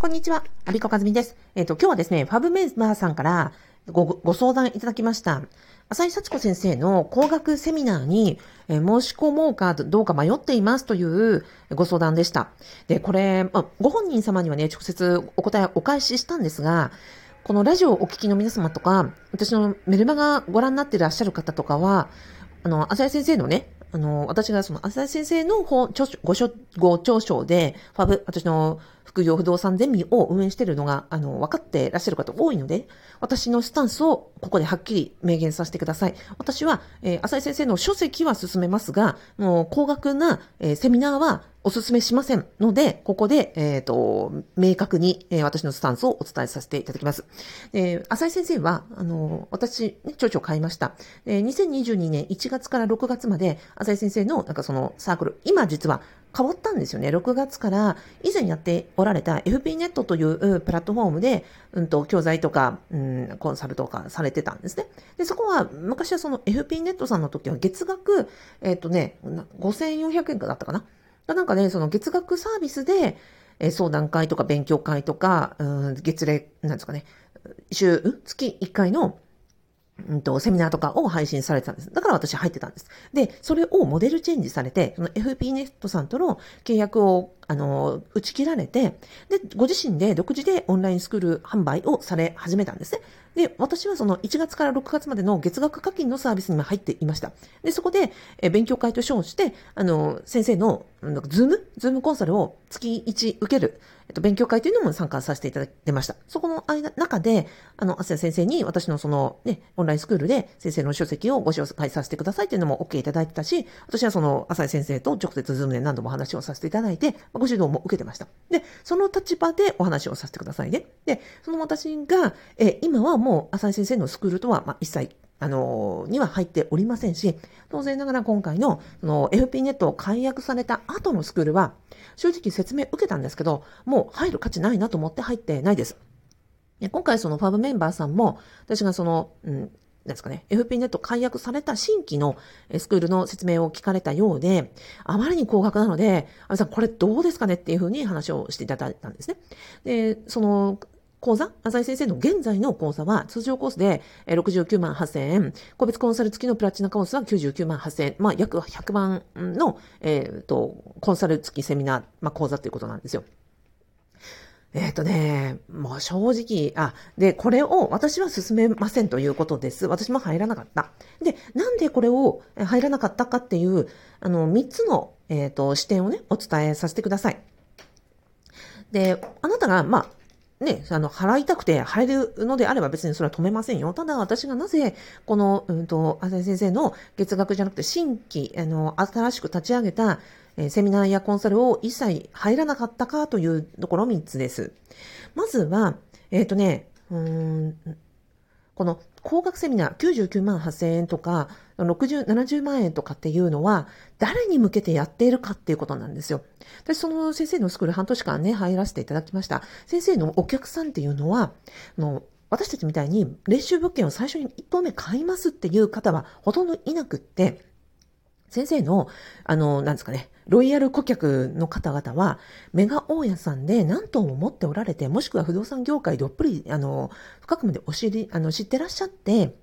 こんにちは、アビコカズミです。今日はですね、ファブメンバーさんからご相談いただきました。浅井幸子先生の工学セミナーに申し込もうかどうか迷っていますというご相談でした。で、これ、ご本人様にはね、直接お答えをお返ししたんですが、このラジオをお聞きの皆様とか、私のメルマガご覧になっていらっしゃる方とかは、浅井先生のね、私がその浅井先生のご著書で、私の副業不動産ゼミを運営しているのが、分かっていらっしゃる方多いので、私のスタンスをここではっきり明言させてください。私は、浅井先生の書籍は勧めますが、高額な、セミナーはお勧めしませんので、ここで、明確に、私のスタンスをお伝えさせていただきます。浅井先生は、私、ね、著書を買いました。2022年1月から6月まで、浅井先生の、そのサークル、今実は変わったんですよね。6月から、以前やっておられた FP ネットというプラットフォームで、教材とか、コンサルとかされてたんですね。で、そこは、昔はその FP ネットさんの時は月額、5400円だったかな。なんかね、その月額サービスで、相談会とか勉強会とか、月例、なんですかね、月1回の、セミナーとかを配信されてたんです。だから私入ってたんです。で、それをモデルチェンジされて、その FP ネットさんとの契約を、打ち切られて、で、ご自身で独自でオンラインスクール販売をされ始めたんですね。で、私はその1月から6月までの月額課金のサービスにも入っていました。で、そこで、勉強会と称して、先生の、ズームコンサルを月1受ける、勉強会というのも参加させていただいてました。そこの中で、浅井先生に私のそのね、オンラインスクールで先生の書籍をご紹介させてくださいというのも OK いただいてたし、私はその浅井先生と直接ズームで何度も話をさせていただいて、ご指導も受けてました。で、その立場でお話をさせてくださいね。で、その私が、今はもう浅井先生のスクールとは、一切、には入っておりませんし、当然ながら今回の、FP ネットを解約された後のスクールは、正直説明受けたんですけど、もう入る価値ないなと思って入ってないです。今回そのファブメンバーさんも、私がその、FP ネット解約された新規のスクールの説明を聞かれたようで、あまりに高額なので、安倍さんこれどうですかねっていうふうに話をしていただいたんですね。で、その、講座、浅井先生の現在の講座は通常コースで698,000円、個別コンサル付きのプラチナコースは998,000円、約100万の、コンサル付きセミナー、講座ということなんですよ。もう正直、で、これを私は勧めませんということです。私も入らなかった。で、なんでこれを入らなかったかっていう、3つの、視点をね、お伝えさせてください。で、あなたが、払いたくて入るのであれば別にそれは止めませんよ。ただ私がなぜ、この、浅井先生の月額じゃなくて新規、新しく立ち上げた、セミナーやコンサルを一切入らなかったかというところ3つです。まずは、この高額セミナー998,000円とか、70万円とかっていうのは、誰に向けてやっているかっていうことなんですよ。私、その先生のスクール半年間ね、入らせていただきました。先生のお客さんっていうのは、私たちみたいに練習物件を最初に1棟目買いますっていう方はほとんどいなくって、先生の、ロイヤル顧客の方々は、メガ大家さんで何棟も持っておられて、もしくは不動産業界どっぷり、深くまで知ってらっしゃって、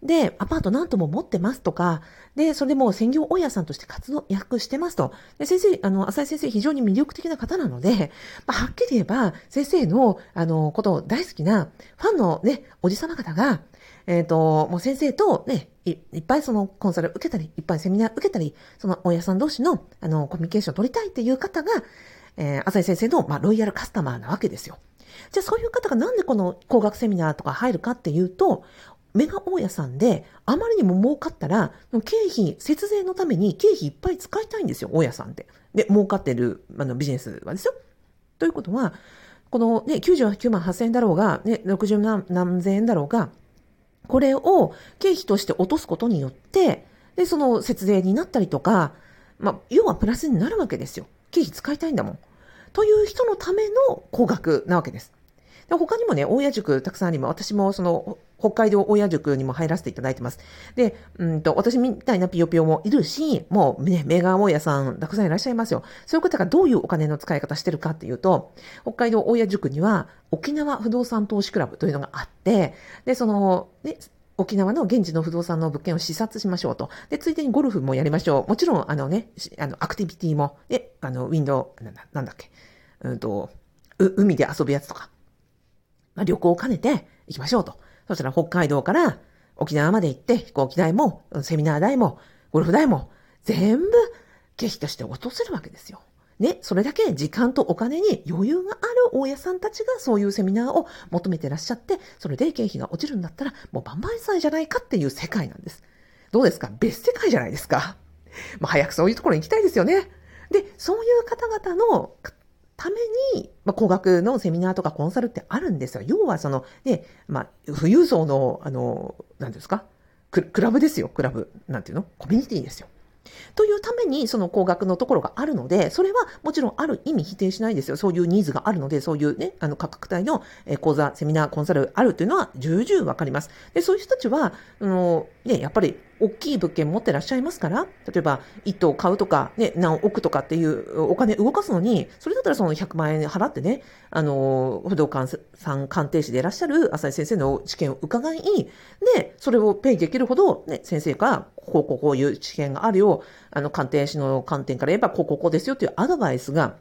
で、アパート何棟も持ってますとか、で、それでもう専業大家さんとして活躍してますと。で、先生、浅井先生非常に魅力的な方なので、はっきり言えば、先生の、ことを大好きなファンのね、おじさま方が、もう先生とね、いっぱいそのコンサル受けたり、いっぱいセミナー受けたり、その大家さん同士の、コミュニケーションを取りたいっていう方が、浅井先生の、ロイヤルカスタマーなわけですよ。じゃあそういう方がなんでこの高額セミナーとか入るかっていうと、メガ大家さんで、あまりにも儲かったら、節税のために経費いっぱい使いたいんですよ、大家さんって。で、儲かってる、ビジネスはですよ。ということは、このね、98,000円だろうが、ね、60何千円だろうが、これを経費として落とすことによって、で、その節税になったりとか、要はプラスになるわけですよ。経費使いたいんだもん。という人のための高額なわけです。で他にもね、大谷塾たくさんあります。私もその北海道大谷塾にも入らせていただいてます。で、私みたいなピヨピヨもいるし、もうね、メガ大家さんたくさんいらっしゃいますよ。そういう方がどういうお金の使い方してるかっていうと、北海道大谷塾には沖縄不動産投資クラブというのがあって、で、その、ね、沖縄の現地の不動産の物件を視察しましょうと。で、ついでにゴルフもやりましょう。もちろん、アクティビティも、で、ウィンドウ、海で遊ぶやつとか、まあ、旅行を兼ねて行きましょうと。そしたら北海道から沖縄まで行って飛行機代もセミナー代もゴルフ代も全部経費として落とせるわけですよ。ね、それだけ時間とお金に余裕がある大家さんたちがそういうセミナーを求めてらっしゃって、それで経費が落ちるんだったらもう万々歳じゃないかっていう世界なんです。どうですか？別世界じゃないですか。まあ、早くそういうところに行きたいですよね。で、そういう方々のために、まあ、高額のセミナーとかコンサルってあるんですよ。要はその、ね、まあ、富裕層の、何ですか？クラブですよ。クラブ。なんていうの？コミュニティですよ。というために、その高額のところがあるので、それはもちろんある意味否定しないですよ。そういうニーズがあるので、そういうね、価格帯の講座、セミナー、コンサルあるというのは重々わかります。で、そういう人たちは、ね、やっぱり大きい物件持ってらっしゃいますから、例えば1棟買うとか、ね、何億とかっていうお金動かすのに、それだったらその100万円払ってね、不動産鑑定士でいらっしゃる浅井先生の知見を伺い、で、それをペイできるほど、ね、先生がこういう知見があるよ、鑑定士の観点から言えばこうですよというアドバイスが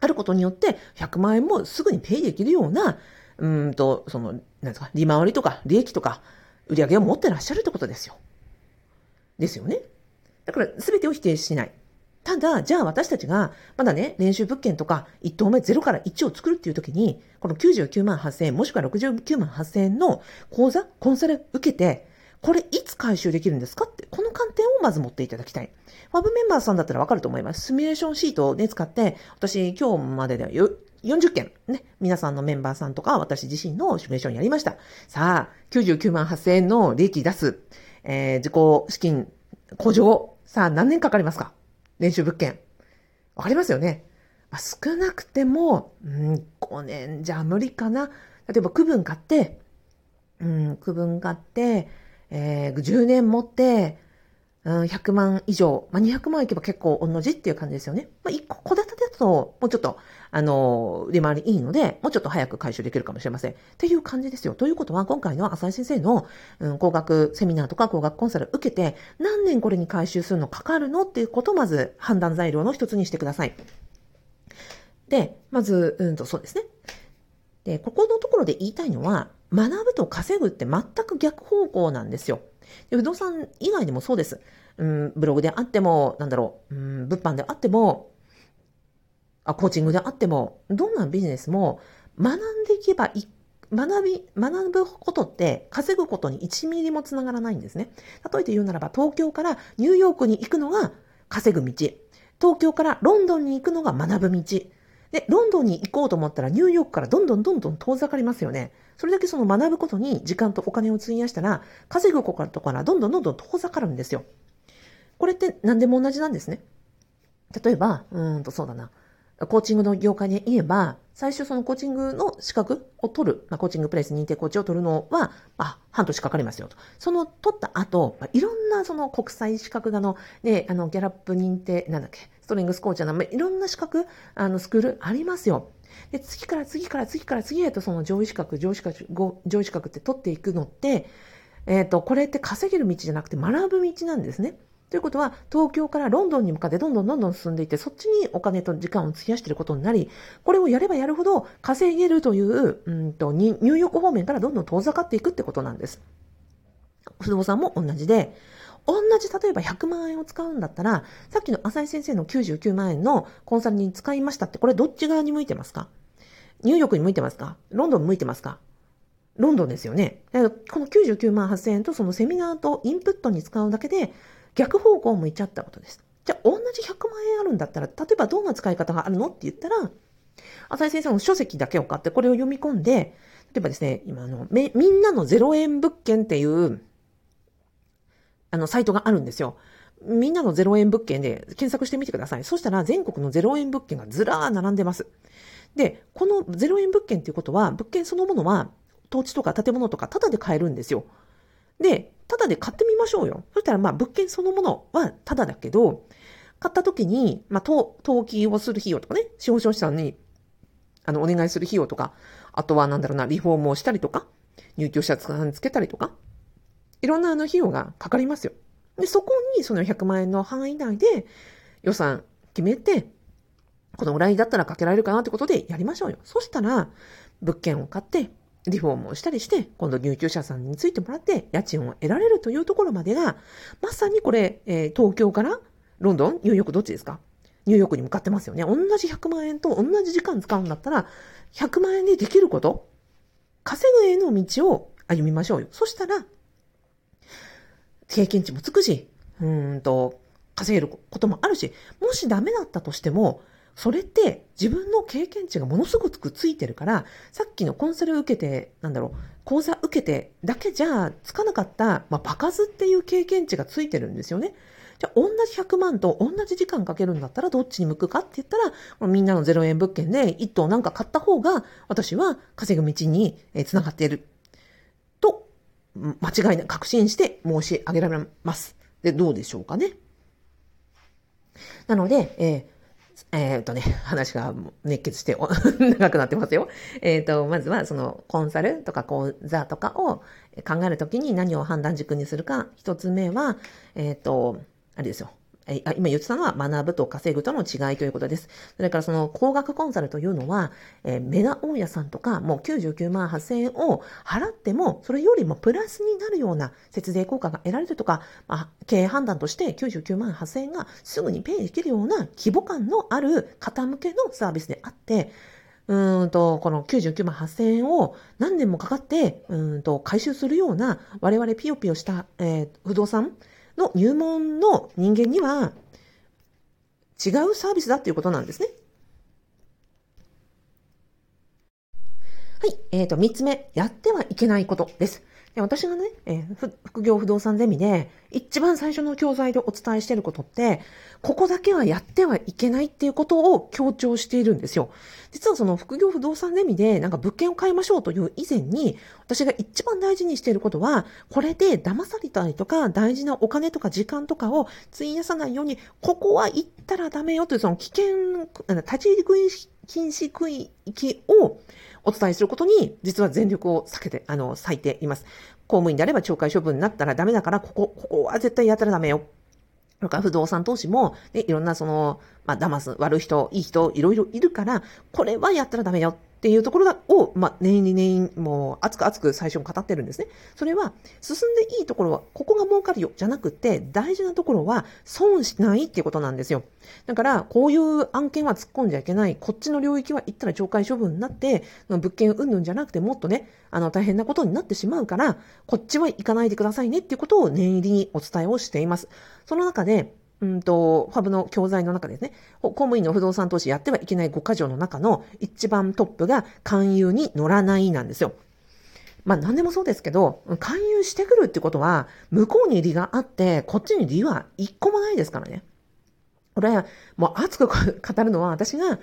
あることによって、100万円もすぐにペイできるような、その、なんですか、利回りとか利益とか売り上げを持ってらっしゃるってことですよ。ですよね。だから全てを否定しない。ただ、じゃあ私たちがまだね、練習物件とか1棟目0から1を作るっていう時に、この99万8000円もしくは69万8000円の講座、コンサル受けて、これいつ回収できるんですかって、この観点をまず持っていただきたい。ファブメンバーさんだったらわかると思います。シミュレーションシートをね、使って、私今日までで40件、ね、皆さんのメンバーさんとか私自身のシミュレーションやりました。さあ、99万8000円の利益出す。自己資金向上。さあ、何年かかりますか？練習物件。わかりますよね。まあ、少なくても、5年じゃ無理かな。例えば、区分買って、10年持って、100万以上、まあ、200万いけば結構同じっていう感じですよね。まあ、1個戸建てだと、もうちょっと、利回りいいので、もうちょっと早く回収できるかもしれません。っていう感じですよ。ということは、今回の浅井先生の、高額セミナーとか高額コンサル受けて、何年これに回収するのかかるのっていうことをまず判断材料の一つにしてください。で、まず、そうですね。で、ここのところで言いたいのは、学ぶと稼ぐって全く逆方向なんですよ。不動産以外でもそうです。ブログであっても、物販であっても、コーチングであっても、どんなビジネスも学ぶことって稼ぐことに1ミリもつながらないんですね。例えて言うならば、東京からニューヨークに行くのが稼ぐ道。東京からロンドンに行くのが学ぶ道。で、ロンドンに行こうと思ったらニューヨークからどんどん遠ざかりますよね。それだけその学ぶことに時間とお金を費やしたら、稼ぐことからどんどん遠ざかるんですよ。これって何でも同じなんですね。例えば、コーチングの業界で言えば、最初そのコーチングの資格を取る、まあ、コーチングプレイス認定コーチを取るのは、半年かかりますよと。その取った後、いろんなその国際資格だの、ね、ギャラップ認定、ストリングスコーチなど、いろんな資格、スクールありますよ。で、次から次へとその上位資格って取っていくのって、これって稼げる道じゃなくて学ぶ道なんですね。ということは、東京からロンドンに向かってどんどん進んでいって、そっちにお金と時間を費やしていることになり、これをやればやるほど稼げるという、ニューヨーク方面からどんどん遠ざかっていくってことなんです。不動産も同じで、例えば100万円を使うんだったら、さっきの浅井先生の99万円のコンサルに使いましたって、これどっち側に向いてますか？ニューヨークに向いてますか？ロンドンに向いてますか？ロンドンですよね。だからこの99万8000円とそのセミナーとインプットに使うだけで、逆方向を向いちゃったことです。じゃあ同じ100万円あるんだったら、例えばどんな使い方があるのって言ったら、浅井先生の書籍だけを買ってこれを読み込んで、例えばですね、今みんなの0円物件っていう、サイトがあるんですよ。みんなの0円物件で検索してみてください。そしたら全国の0円物件がずらー並んでます。で、この0円物件ということは、物件そのものは土地とか建物とかタダで買えるんですよ。で、タダで買ってみましょうよ。そしたらまあ物件そのものはタダだけど、買った時に、まあ、登記をする費用とかね、司法書士さんにお願いする費用とか、あとはリフォームをしたりとか、入居者さんつけたりとか、いろんな費用がかかりますよ。で、そこにその100万円の範囲内で予算決めて、このぐらいだったらかけられるかなってことでやりましょうよ。そしたら、物件を買って、リフォームをしたりして、今度入居者さんについてもらって、家賃を得られるというところまでが、まさにこれ、東京からロンドン、ニューヨークどっちですか？ニューヨークに向かってますよね。同じ100万円と同じ時間使うんだったら、100万円でできること、稼ぐへの道を歩みましょうよ。そしたら、経験値もつくし、稼げることもあるし、もしダメだったとしても、それって自分の経験値がものすごくついてるから、さっきのコンサル受けて、講座受けてだけじゃつかなかった、場数っていう経験値がついてるんですよね。じゃあ、同じ100万と同じ時間かけるんだったらどっちに向くかって言ったら、みんなの0円物件で1棟なんか買った方が、私は稼ぐ道につながっている。と、間違いなく確信して申し上げられます。で、どうでしょうかね。なので、話が熱血して長くなってますよ。まずはそのコンサルとか講座とかを考えるときに何を判断軸にするか。一つ目は、あれですよ。今言ってたのは学ぶと稼ぐとの違いということです。それからその高額コンサルというのは、メガ大家さんとかもう99万8000円を払ってもそれよりもプラスになるような節税効果が得られるとか、経営判断として99万8000円がすぐにペイできるような規模感のある方向けのサービスであって、この99万8000円を何年もかかって回収するような我々ピヨピヨした、不動産の入門の人間には違うサービスだということなんですね。はい、3つ目、やってはいけないことです。で、私がね、副業不動産ゼミで一番最初の教材でお伝えしていることって、ここだけはやってはいけないっていうことを強調しているんですよ。実はその副業不動産ゼミで物件を買いましょうという以前に、私が一番大事にしていることは、これで騙されたりとか大事なお金とか時間とかを費やさないように、ここは行ったらダメよというその危険、立ち入り禁止区域をお伝えすることに実は全力を割いています。公務員であれば懲戒処分になったらダメだから、ここは絶対やったらダメよ。だから不動産投資も、ね、いろんな騙す、悪い人、いい人、いろいろいるから、これはやったらダメよっていうところを、年々もう熱く最初に語ってるんですね。それは、進んでいいところは、ここが儲かるよ、じゃなくて、大事なところは損しないっていうことなんですよ。だから、こういう案件は突っ込んじゃいけない、こっちの領域は行ったら懲戒処分になって、物件云々じゃなくてもっとね、大変なことになってしまうから、こっちは行かないでくださいねっていうことを念入りにお伝えをしています。その中で、ファブの教材の中ですね、公務員の不動産投資やってはいけない5箇条の中の一番トップが勧誘に乗らないなんですよ。何でもそうですけど、勧誘してくるってことは、向こうに利があって、こっちに利は一個もないですからね。これ、もう熱く語るのは私が、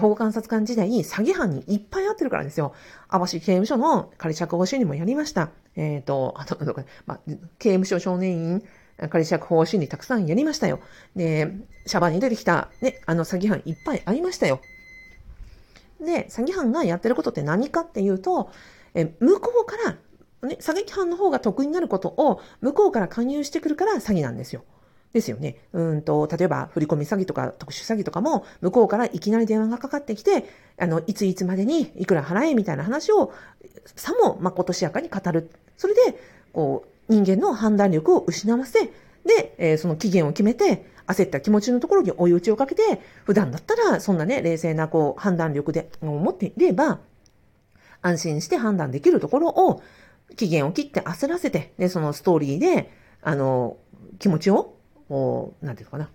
保護観察官時代、詐欺犯にいっぱい会ってるからですよ。網走刑務所の仮釈放主任もやりました。刑務所少年院、仮釈放主任たくさんやりましたよ。で、シャバに出てきた、ね、詐欺犯いっぱいありましたよ。で、詐欺犯がやってることって何かっていうと、向こうから、ね、詐欺犯の方が得意になることを向こうから勧誘してくるから詐欺なんですよ。ですよね。例えば、振り込み詐欺とか特殊詐欺とかも、向こうからいきなり電話がかかってきて、いついつまでにいくら払えみたいな話を、さもまことしやかに語る。それで、人間の判断力を失わせ、で、その期限を決めて、焦った気持ちのところに追い打ちをかけて、普段だったら、そんなね、冷静な判断力で持っていれば、安心して判断できるところを、期限を切って焦らせて、で、そのストーリーで、気持ちを、なんていうのかな、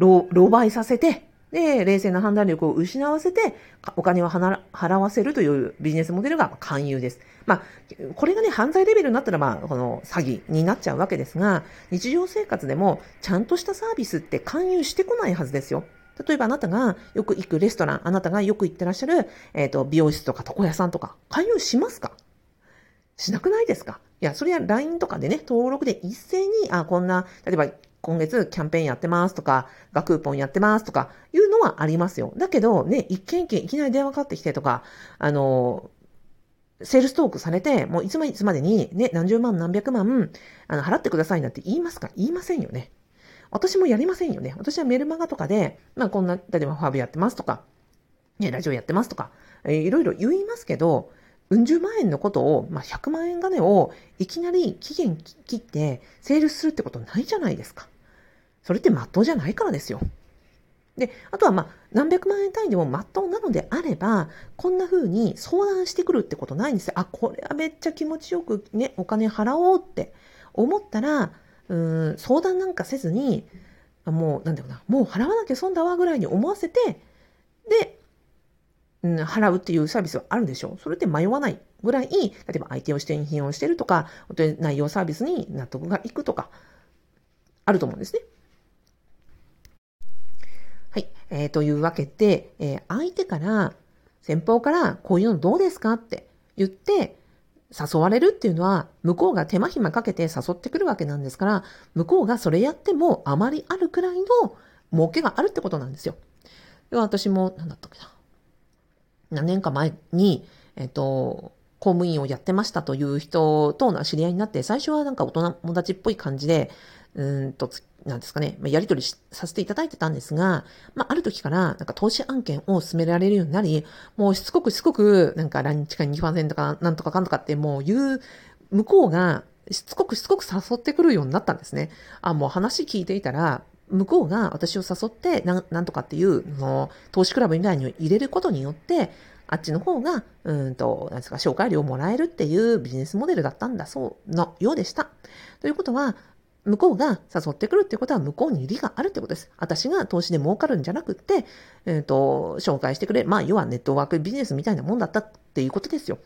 狼狽させて、で、冷静な判断力を失わせて、お金を払わせるというビジネスモデルが勧誘です。これがね、犯罪レベルになったら、この詐欺になっちゃうわけですが、日常生活でも、ちゃんとしたサービスって勧誘してこないはずですよ。例えばあなたがよく行くレストラン、あなたがよく行ってらっしゃる、美容室とか床屋さんとか、勧誘しますか？しなくないですか？いや、それは LINE とかでね、登録で一斉に、こんな、例えば今月キャンペーンやってますとか、ガクーポンやってますとか、いうのはありますよ。だけどね、一件一件いきなり電話かかってきてとか、セールストークされて、もういつもいつまでにね、何十万何百万、払ってくださいなんて言いますか？言いませんよね。私もやりませんよね。私はメルマガとかで、こんな、例えばファブやってますとか、ね、ラジオやってますとか、いろいろ言いますけど、うん十万円のことを、100万円金をいきなり期限切ってセールするってことないじゃないですか。それって真っ当じゃないからですよ。で、あとは何百万円単位でも真っ当なのであれば、こんな風に相談してくるってことないんですよ。あ、これはめっちゃ気持ちよくね、お金払おうって思ったら、相談なんかせずに、もう、なんだろうな、もう払わなきゃ損だわぐらいに思わせて、で、払うっていうサービスはあるでしょう。それって迷わないぐらい、例えば相手を視点品をしてるとか、本当に内容サービスに納得がいくとか、あると思うんですね。はい。というわけで、相手から、先方からこういうのどうですかって言って、誘われるっていうのは、向こうが手間暇かけて誘ってくるわけなんですから、向こうがそれやってもあまりあるくらいの儲けがあるってことなんですよ。私も、なんだったっけな。何年か前に、公務員をやってましたという人との知り合いになって、最初はなんか大人友達っぽい感じで、なんですかね、やり取りさせていただいてたんですが、ある時からなんか投資案件を進められるようになり、もうしつこく、なんかランチ会 2% とかなんとかかんとかってもう言う、向こうがしつこく誘ってくるようになったんですね。もう話聞いていたら、向こうが私を誘って、なんとかっていうの投資クラブみたいに入れることによって、あっちの方が、なんですか、紹介料をもらえるっていうビジネスモデルだったんだそうのようでした。ということは、向こうが誘ってくるってことは向こうに利があるってことです。私が投資で儲かるんじゃなくって、紹介してくれ。要はネットワークビジネスみたいなもんだったっていうことですよ。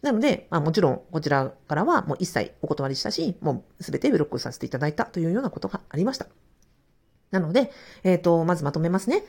なので、もちろんこちらからはもう一切お断りしたし、もうすべてブロックさせていただいたというようなことがありました。なので、まずまとめますね。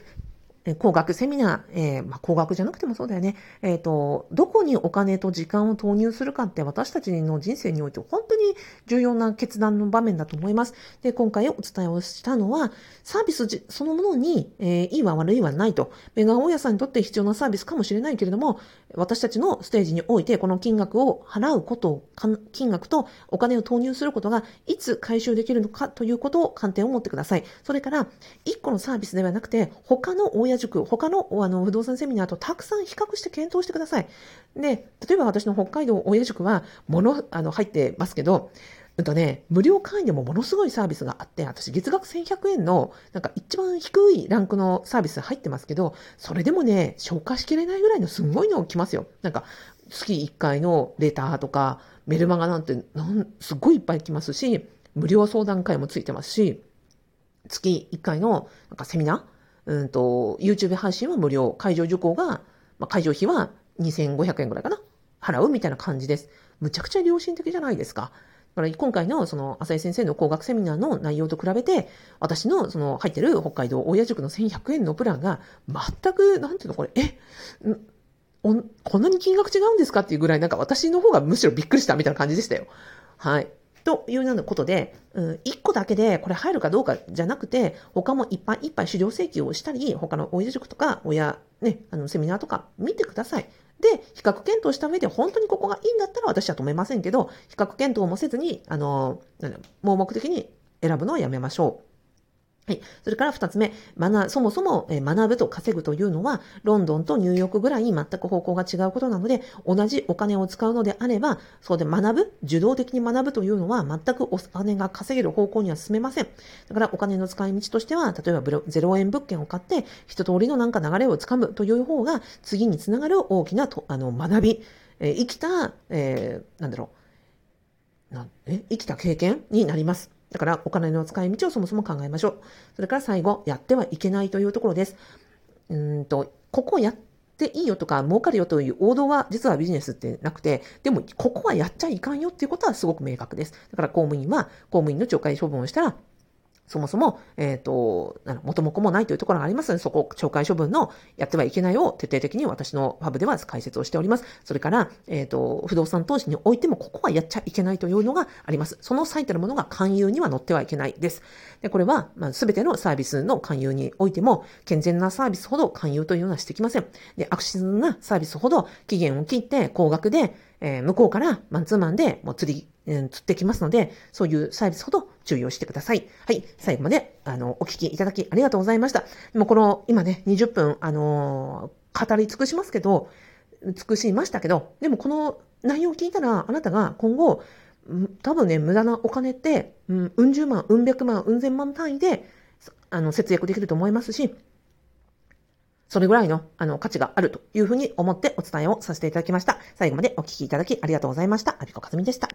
高額セミナー、高額じゃなくてもそうだよね。どこにお金と時間を投入するかって私たちの人生において本当に重要な決断の場面だと思います。で、今回お伝えをしたのは、サービスそのものに、いいは悪いはないと。メガ大家さんにとって必要なサービスかもしれないけれども、私たちのステージにおいてこの金額を払うこと、金額とお金を投入することがいつ回収できるのかということを観点を持ってください。それから、1個のサービスではなくて、他の不動産セミナーとたくさん比較して検討してください。で、例えば私の北海道大家塾は入ってますけど、無料会員でもものすごいサービスがあって、私月額1100円のなんか一番低いランクのサービス入ってますけど、それでもね、消化しきれないぐらいのすごいの来ますよ。なんか月1回のレターとかメルマガなんてすごいいっぱい来ますし、無料相談会もついてますし、月1回のなんかセミナーYouTube 配信は無料、会場受講が、会場費は2500円ぐらいかな、払うみたいな感じです。むちゃくちゃ良心的じゃないですか。だから今回のその浅井先生の高額セミナーの内容と比べて、私のその入ってる北海道大家塾の1100円のプランが全く、なんていうのこれ、こんなに金額違うんですかっていうぐらい、なんか私の方がむしろびっくりしたみたいな感じでしたよ。はい。というようなことで、1個だけでこれ入るかどうかじゃなくて、他もいっぱいいっぱい資料請求をしたり、他の親塾とか親、セミナーとか見てください。で、比較検討した上で本当にここがいいんだったら私は止めませんけど、比較検討もせずに、盲目的に選ぶのはやめましょう。はい。それから2つ目、そもそも学ぶと稼ぐというのは、ロンドンとニューヨークぐらい全く方向が違うことなので、同じお金を使うのであれば、そうで受動的に学ぶというのは、全くお金が稼げる方向には進めません。だからお金の使い道としては、例えば0円物件を買って、一通りのなんか流れをつかむという方が、次につながる大きな学び、生きた、生きた経験になります。だからお金の使い道をそもそも考えましょう。それから最後、やってはいけないというところです。ここをやっていいよとか儲かるよという王道は実はビジネスってなくて、でもここはやっちゃいかんよっていうことはすごく明確です。だから公務員は公務員の懲戒処分をしたら、そもそも、元も子もないというところがありますので、そこ、懲戒処分のやってはいけないを徹底的に私のファブでは解説をしております。それから、不動産投資においても、ここはやっちゃいけないというのがあります。その最たるものが勧誘には乗ってはいけないです。で、これは、すべてのサービスの勧誘においても、健全なサービスほど勧誘というのはしてきません。で、悪質なサービスほど期限を切って高額で、向こうからマンツーマンでもう釣ってきますので、そういうサービスほど注意をしてください。はい、最後までお聞きいただきありがとうございました。もうこの今ね20分語り尽くしますけど、でもこの内容を聞いたらあなたが今後多分ね無駄なお金ってうん十万、うん百万、うん千万単位で節約できると思いますし。それぐらいの、価値があるというふうに思ってお伝えをさせていただきました。最後までお聞きいただきありがとうございました。安比子和美でした。